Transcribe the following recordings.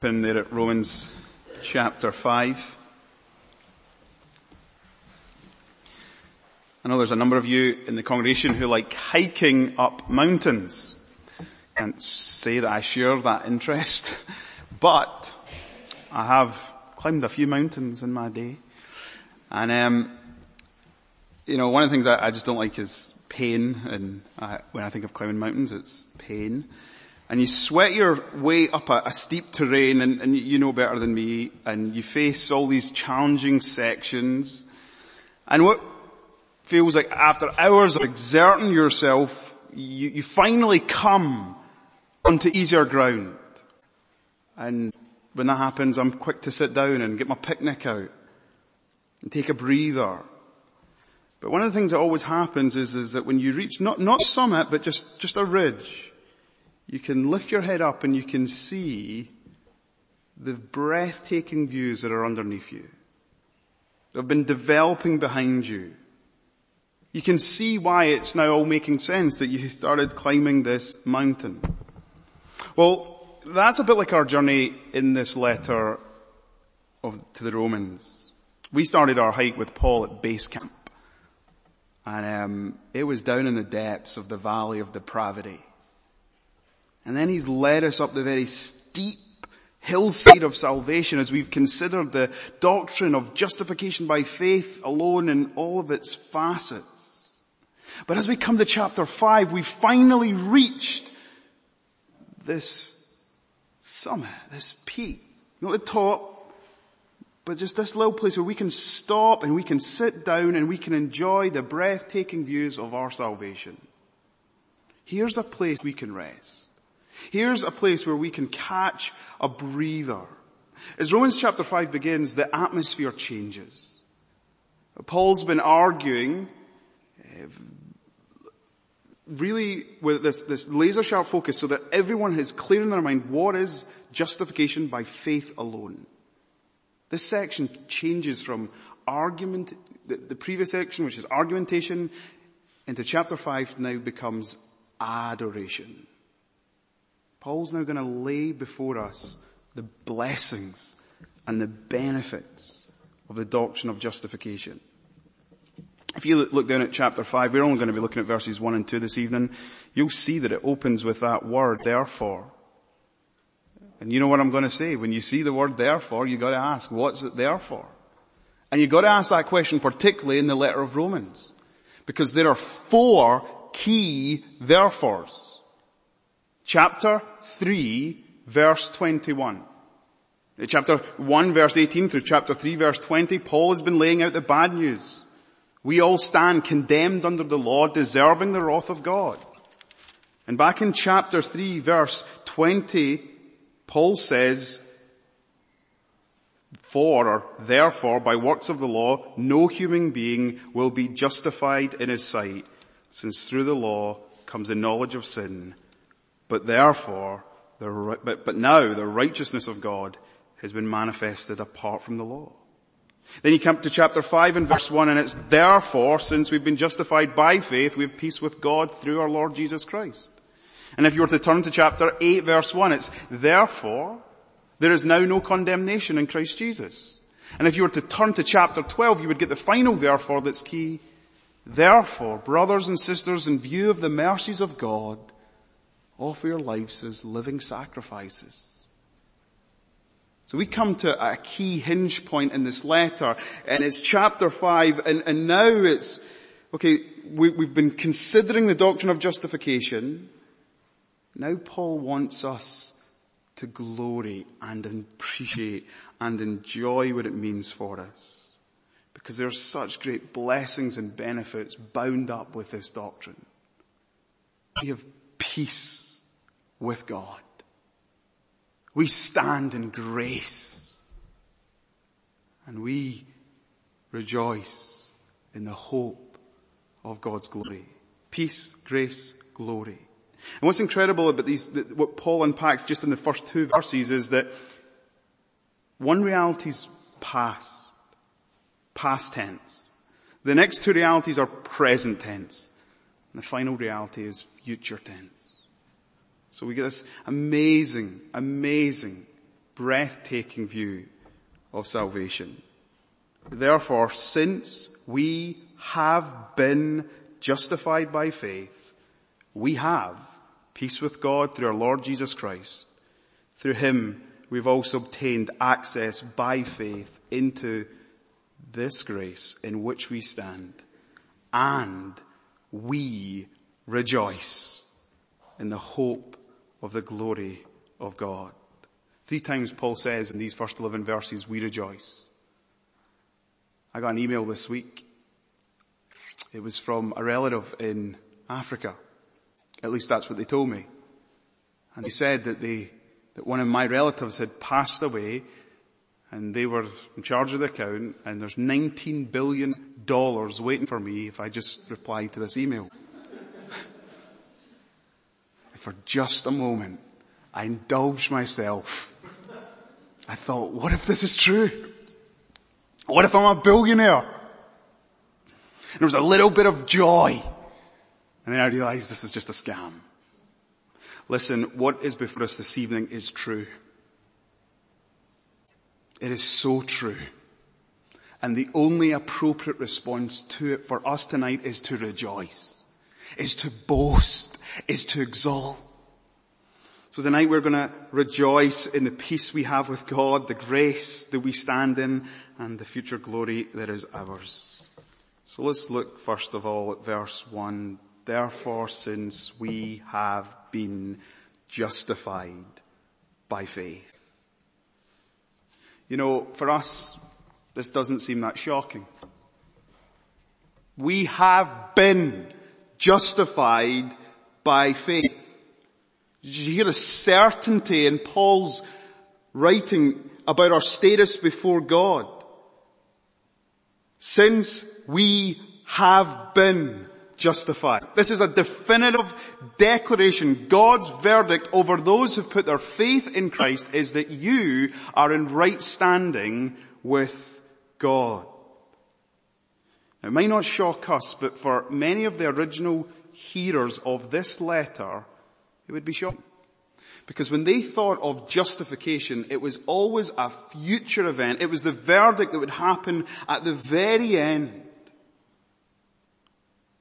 Open there at Romans chapter 5. I know there's a number of you in the congregation who like hiking up mountains. Can't say that I share that interest, but I have climbed a few mountains in my day. And one of the things I just don't like is pain, and when I think of climbing mountains, it's pain. And you sweat your way up a steep terrain, and you know better than me, and you face all these challenging sections. And what feels like after hours of exerting yourself, you finally come onto easier ground. And when that happens, I'm quick to sit down and get my picnic out and take a breather. But one of the things that always happens is that when you reach not summit, but just a ridge, you can lift your head up and you can see the breathtaking views that are underneath you, that have been developing behind you. You can see why it's now all making sense that you started climbing this mountain. Well, that's a bit like our journey in this letter to the Romans. We started our hike with Paul at base camp. And it was down in the depths of the valley of depravity. And then he's led us up the very steep hillside of salvation as we've considered the doctrine of justification by faith alone in all of its facets. But as we come to chapter 5, we finally reached this summit, this peak. Not the top, but just this little place where we can stop and we can sit down and we can enjoy the breathtaking views of our salvation. Here's a place we can rest. Here's a place where we can catch a breather. As Romans chapter 5 begins, the atmosphere changes. Paul's been arguing really with this laser-sharp focus so that everyone has clear in their mind what is justification by faith alone. This section changes from argument, the previous section, which is argumentation, into chapter 5 now becomes adoration. Paul's now going to lay before us the blessings and the benefits of the doctrine of justification. If you look down at chapter 5, we're only going to be looking at verses 1 and 2 this evening. You'll see that it opens with that word, therefore. And you know what I'm going to say. When you see the word therefore, you've got to ask, what's it there for? And you've got to ask that question particularly in the letter of Romans. Because there are 4 key therefores. Chapter 3, verse 21. Chapter 1, verse 18 through chapter 3, verse 20, Paul has been laying out the bad news. We all stand condemned under the law, deserving the wrath of God. And back in chapter 3, verse 20, Paul says, therefore, by works of the law, no human being will be justified in his sight, since through the law comes the knowledge of sin. But now the righteousness of God has been manifested apart from the law. Then you come to chapter 5 and verse 1, and it's therefore, since we've been justified by faith, we have peace with God through our Lord Jesus Christ. And if you were to turn to chapter 8 verse 1, it's therefore, there is now no condemnation in Christ Jesus. And if you were to turn to chapter 12, you would get the final therefore that's key. Therefore, brothers and sisters, in view of the mercies of God, offer your lives as living sacrifices. So we come to a key hinge point in this letter, and it's chapter 5, and now it's, okay, we've been considering the doctrine of justification. Now Paul wants us to glory and appreciate and enjoy what it means for us, because there are such great blessings and benefits bound up with this doctrine. We have peace with God. We stand in grace, and we rejoice in the hope of God's glory. Peace, grace, glory. And what's incredible about what Paul unpacks just in the first 2 verses is that one reality's past tense. The next 2 realities are present tense, and the final reality is future tense. So we get this amazing breathtaking view of salvation. Therefore, since we have been justified by faith, we have peace with God through our Lord Jesus Christ. Through him, we've also obtained access by faith into this grace in which we stand, and we rejoice in the hope of the glory of God. 3 times Paul says in these first 11 verses, we rejoice. I got an email this week. It was from a relative in Africa. At least that's what they told me. And they said that one of my relatives had passed away, and they were in charge of the account, and there's $19 billion waiting for me if I just reply to this email. For just a moment, I indulged myself. I thought, what if this is true? What if I'm a billionaire? And there was a little bit of joy. And then I realized this is just a scam. Listen, what is before us this evening is true. It is so true. And the only appropriate response to it for us tonight is to rejoice, is to boast, is to exalt. So tonight we're going to rejoice in the peace we have with God, the grace that we stand in, and the future glory that is ours. So let's look first of all at verse 1. Therefore, since we have been justified by faith. You know, for us, this doesn't seem that shocking. We have been justified by faith. Did you hear the certainty in Paul's writing about our status before God? Since we have been justified. This is a definitive declaration. God's verdict over those who put their faith in Christ is that you are in right standing with God. Now, it might not shock us, but for many of the original hearers of this letter, it would be shocking. Because when they thought of justification, it was always a future event. It was the verdict that would happen at the very end,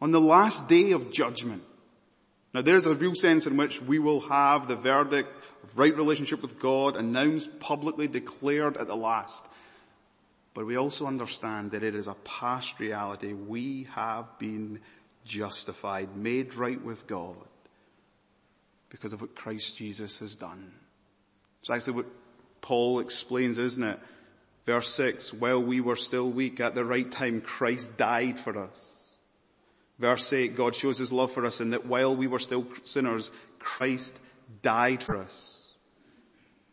on the last day of judgment. Now, there's a real sense in which we will have the verdict of right relationship with God announced, publicly declared at the last. But we also understand that it is a past reality. We have been justified, made right with God because of what Christ Jesus has done. It's actually what Paul explains, isn't it? Verse 6, while we were still weak, at the right time Christ died for us. Verse 8, God shows his love for us in that while we were still sinners, Christ died for us.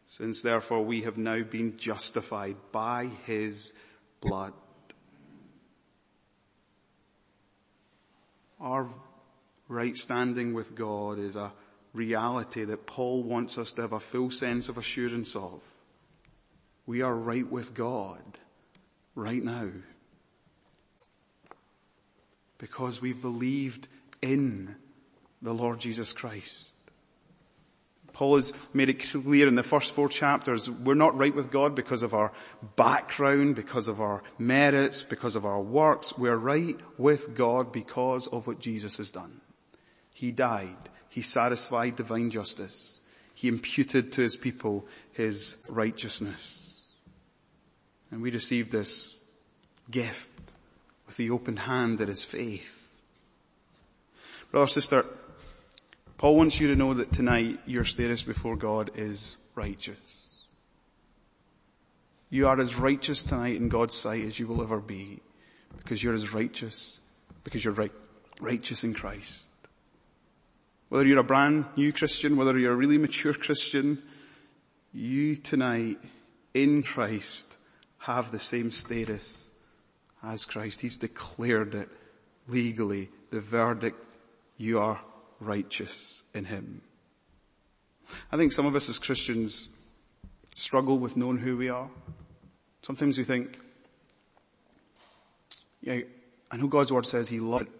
Since therefore we have now been justified by his blood. Our right standing with God is a reality that Paul wants us to have a full sense of assurance of. We are right with God right now, because we've believed in the Lord Jesus Christ. Paul has made it clear in the first 4 chapters, we're not right with God because of our background, because of our merits, because of our works. We're right with God because of what Jesus has done. He died. He satisfied divine justice. He imputed to his people his righteousness. And we receive this gift with the open hand that is faith. Brother, sister, Paul wants you to know that tonight your status before God is righteous. You are as righteous tonight in God's sight as you will ever be, because you're as righteous, because you're righteous in Christ. Whether you're a brand new Christian, whether you're a really mature Christian, you tonight in Christ have the same status as Christ. He's declared it legally, the verdict, you are righteous in him. I think some of us as Christians struggle with knowing who we are. Sometimes we think, yeah, I know God's word says he loved it.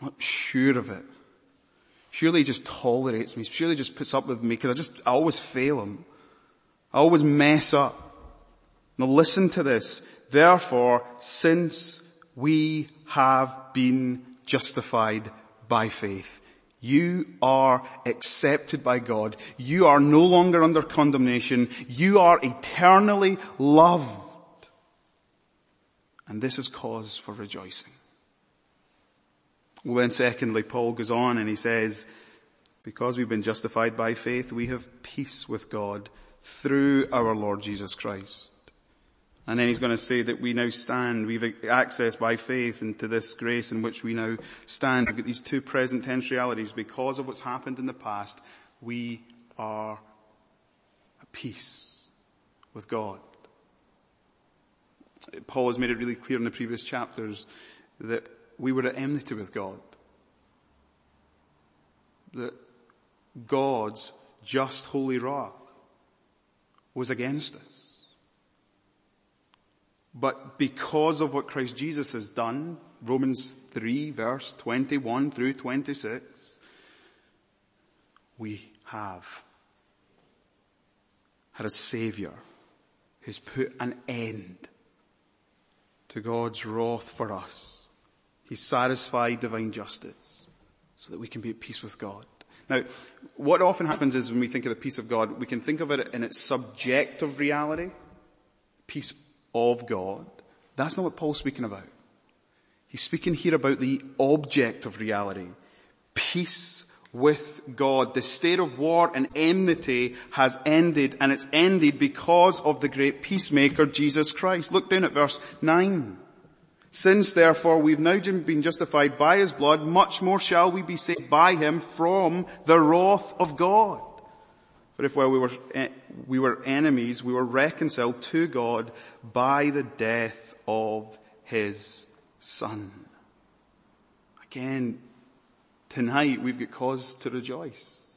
I'm not sure of it. Surely he just tolerates me. Surely he just puts up with me because I always fail him. I always mess up. Now listen to this. Therefore, since we have been justified by faith, you are accepted by God. You are no longer under condemnation. You are eternally loved. And this is cause for rejoicing. Well, then secondly, Paul goes on and he says, because we've been justified by faith, we have peace with God through our Lord Jesus Christ. And then he's going to say that we now stand, we've access by faith into this grace in which we now stand. We've got these two present tense realities. Because of what's happened in the past, we are at peace with God. Paul has made it really clear in the previous chapters that we were at enmity with God. That God's just holy wrath was against us. But because of what Christ Jesus has done, Romans 3 verse 21 through 26, we have had a Savior who's put an end to God's wrath for us. He satisfied divine justice so that we can be at peace with God. Now, what often happens is when we think of the peace of God, we can think of it in its subjective reality, peace of God. That's not what Paul's speaking about. He's speaking here about the object of reality. Peace with God. The state of war and enmity has ended, and it's ended because of the great peacemaker, Jesus Christ. Look down at verse 9. Since therefore we've now been justified by his blood, much more shall we be saved by him from the wrath of God. For if while we were enemies, we were reconciled to God by the death of his Son. Again, tonight we've got cause to rejoice.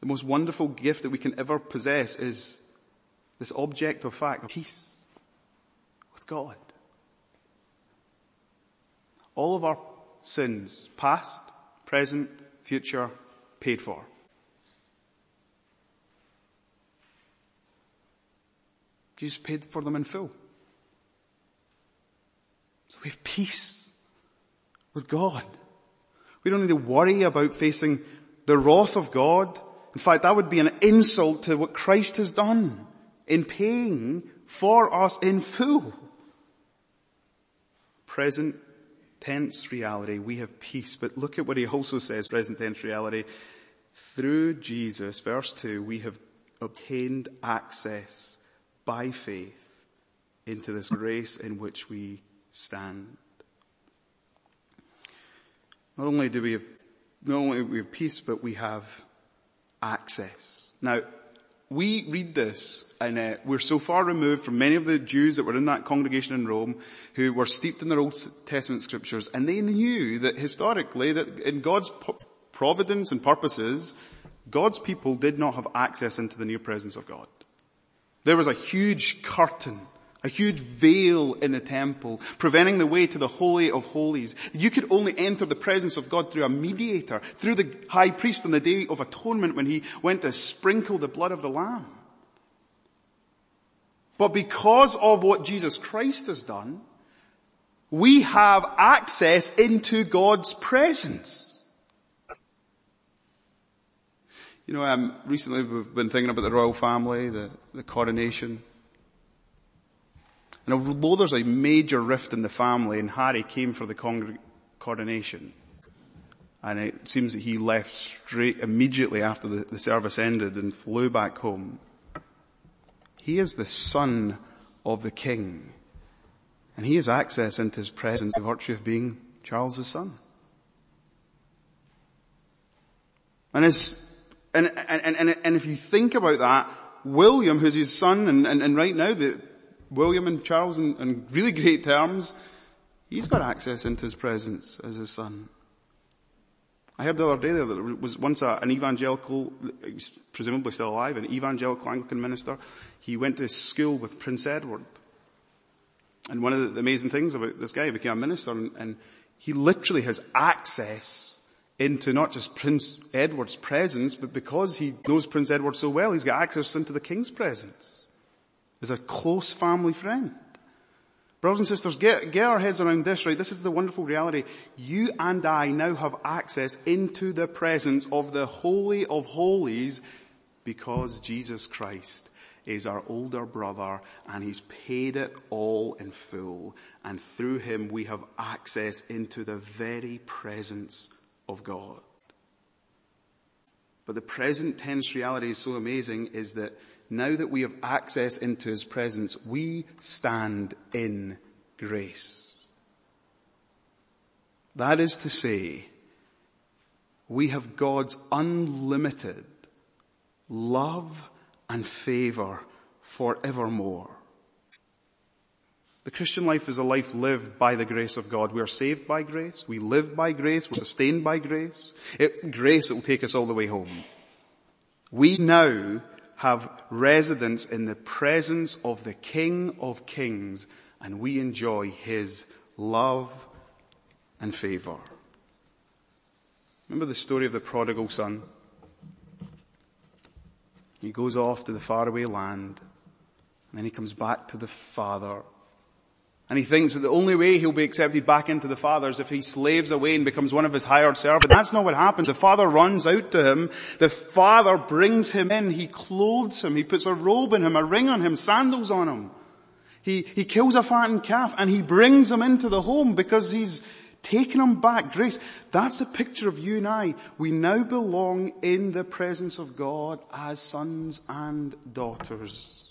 The most wonderful gift that we can ever possess is this object of fact, peace with God. All of our sins, past, present, future, paid for. Jesus paid for them in full. So we have peace with God. We don't need to worry about facing the wrath of God. In fact, that would be an insult to what Christ has done in paying for us in full. Present tense reality, we have peace. But look at what he also says, present tense reality. Through Jesus, verse 2, we have obtained access by faith into this grace in which we stand. Not only do we have peace, but we have access. Now, we read this, and we're so far removed from many of the Jews that were in that congregation in Rome, who were steeped in their Old Testament scriptures, and they knew that historically, that in God's providence and purposes, God's people did not have access into the near presence of God. There was a huge curtain, a huge veil in the temple, preventing the way to the Holy of Holies. You could only enter the presence of God through a mediator, through the high priest on the Day of Atonement when he went to sprinkle the blood of the Lamb. But because of what Jesus Christ has done, we have access into God's presence. You know, recently we've been thinking about the royal family, the coronation. And although there's a major rift in the family, and Harry came for the coronation, and it seems that he left straight immediately after the service ended and flew back home. He is the son of the king, and he has access into his presence by virtue of being Charles' son. And if you think about that, William, who's his son, and right now, William and Charles in really great terms, he's got access into his presence as his son. I heard the other day that there was once an evangelical, presumably still alive, an evangelical Anglican minister. He went to school with Prince Edward. And one of the amazing things about this guy, he became a minister, and he literally has access into not just Prince Edward's presence, but because he knows Prince Edward so well, he's got access into the King's presence as a close family friend. Brothers and sisters, get our heads around this, right? This is the wonderful reality. You and I now have access into the presence of the Holy of Holies because Jesus Christ is our older brother and he's paid it all in full. And through him we have access into the very presence of God. But the present tense reality is so amazing is that now that we have access into his presence, we stand in grace. That is to say, we have God's unlimited love and favor forevermore. The Christian life is a life lived by the grace of God. We are saved by grace. We live by grace. We're sustained by grace. It's grace that will take us all the way home. We now have residence in the presence of the King of Kings, and we enjoy his love and favor. Remember the story of the prodigal son? He goes off to the faraway land, and then he comes back to the father. And he thinks that the only way he'll be accepted back into the father is if he slaves away and becomes one of his hired servants. That's not what happens. The father runs out to him. The father brings him in. He clothes him. He puts a robe on him, a ring on him, sandals on him. He kills a fattened calf and he brings him into the home because he's taken him back. Grace. That's the picture of you and I. We now belong in the presence of God as sons and daughters.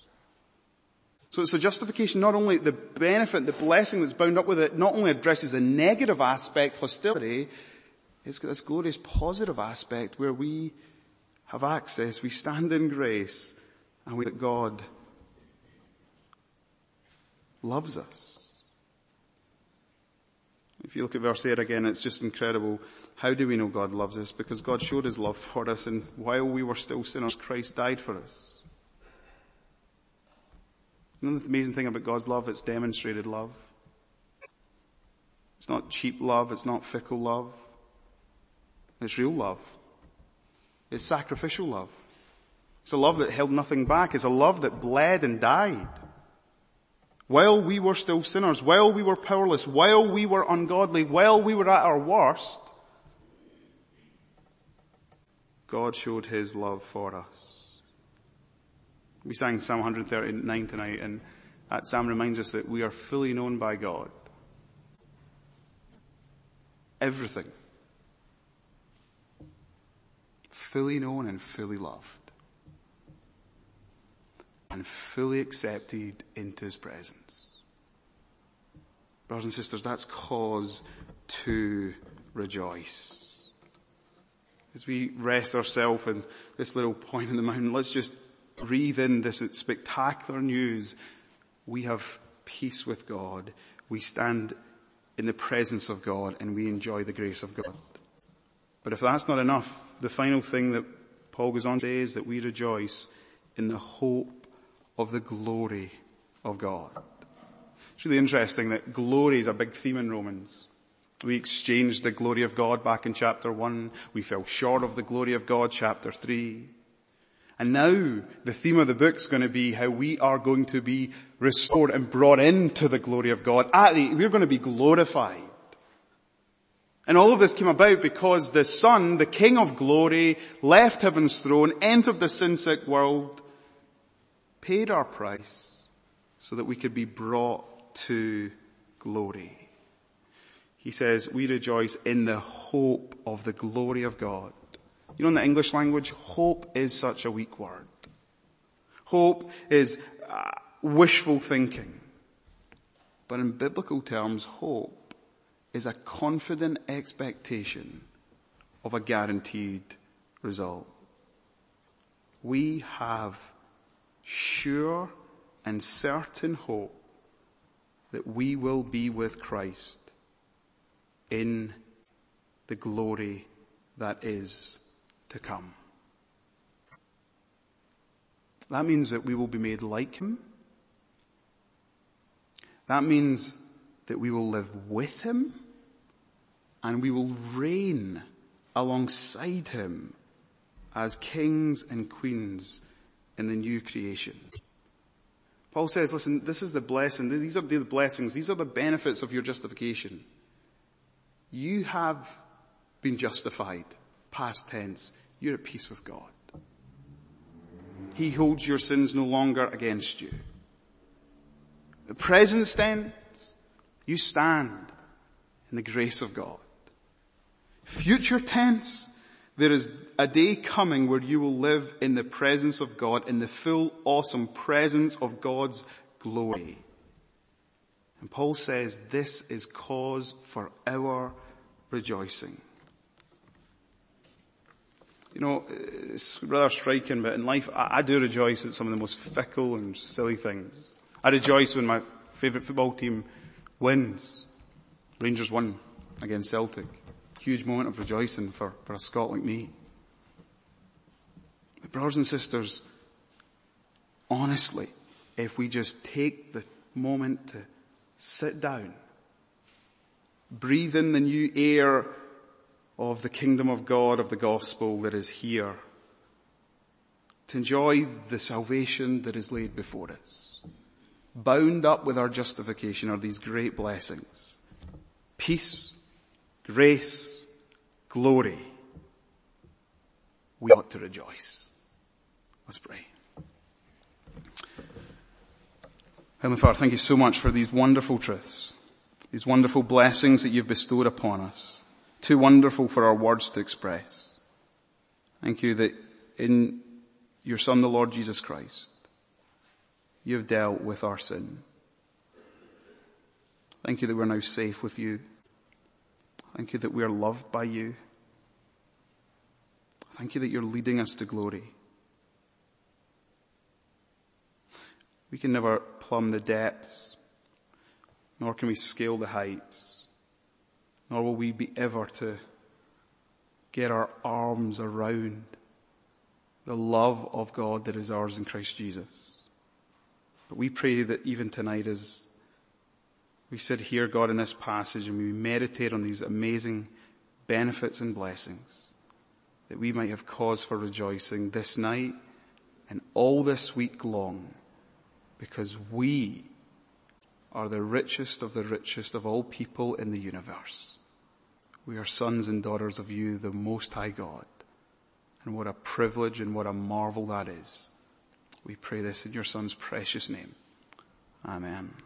So justification, not only the benefit, the blessing that's bound up with it, not only addresses the negative aspect, hostility, it's got this glorious positive aspect where we have access, we stand in grace, and we know that God loves us. If you look at verse 8 again, it's just incredible. How do we know God loves us? Because God showed his love for us, and while we were still sinners, Christ died for us. Isn't the amazing thing about God's love? It's demonstrated love. It's not cheap love. It's not fickle love. It's real love. It's sacrificial love. It's a love that held nothing back. It's a love that bled and died. While we were still sinners, while we were powerless, while we were ungodly, while we were at our worst, God showed his love for us. We sang Psalm 139 tonight, and that psalm reminds us that we are fully known by God. Everything. Fully known and fully loved. And fully accepted into his presence. Brothers and sisters, that's cause to rejoice. As we rest ourselves in this little point in the mountain, let's just breathe in this spectacular news. We have peace with God. We stand in the presence of God and we enjoy the grace of God. But if that's not enough, the final thing that Paul goes on to say is that we rejoice in the hope of the glory of God. It's really interesting that glory is a big theme in Romans. We exchanged the glory of God back in chapter 1. We fell short of the glory of God, chapter 3. And now the theme of the book is going to be how we are going to be restored and brought into the glory of God. We're going to be glorified. And all of this came about because the Son, the King of Glory, left heaven's throne, entered the sin-sick world, paid our price so that we could be brought to glory. He says, we rejoice in the hope of the glory of God. You know, in the English language, hope is such a weak word. Hope is wishful thinking. But in biblical terms, hope is a confident expectation of a guaranteed result. We have sure and certain hope that we will be with Christ in the glory that is to come. That means that we will be made like him. That means that we will live with him and we will reign alongside him as kings and queens in the new creation. Paul says, listen, this is the blessing. These are the blessings. These are the benefits of your justification. You have been justified, past tense. You're at peace with God. He holds your sins no longer against you. The present tense, you stand in the grace of God. Future tense, there is a day coming where you will live in the presence of God, in the full, awesome presence of God's glory. And Paul says this is cause for our rejoicing. You know, it's rather striking, but in life I do rejoice at some of the most fickle and silly things. I rejoice when my favourite football team wins. Rangers won against Celtic. Huge moment of rejoicing for a Scot like me. But brothers and sisters, honestly, if we just take the moment to sit down, breathe in the new air of the kingdom of God, of the gospel that is here, to enjoy the salvation that is laid before us, bound up with our justification are these great blessings. Peace, grace, glory. We ought to rejoice. Let's pray. Heavenly Father, thank you so much for these wonderful truths, these wonderful blessings that you've bestowed upon us, too wonderful for our words to express. Thank you that in your Son, the Lord Jesus Christ, you have dealt with our sin. Thank you that we're now safe with you. Thank you that we are loved by you. Thank you that you're leading us to glory. We can never plumb the depths, nor can we scale the heights, nor will we be ever to get our arms around the love of God that is ours in Christ Jesus. But we pray that even tonight as we sit here, God, in this passage, and we meditate on these amazing benefits and blessings, that we might have cause for rejoicing this night and all this week long, because we are the richest of all people in the universe. We are sons and daughters of you, the Most High God. And what a privilege and what a marvel that is. We pray this in your Son's precious name. Amen.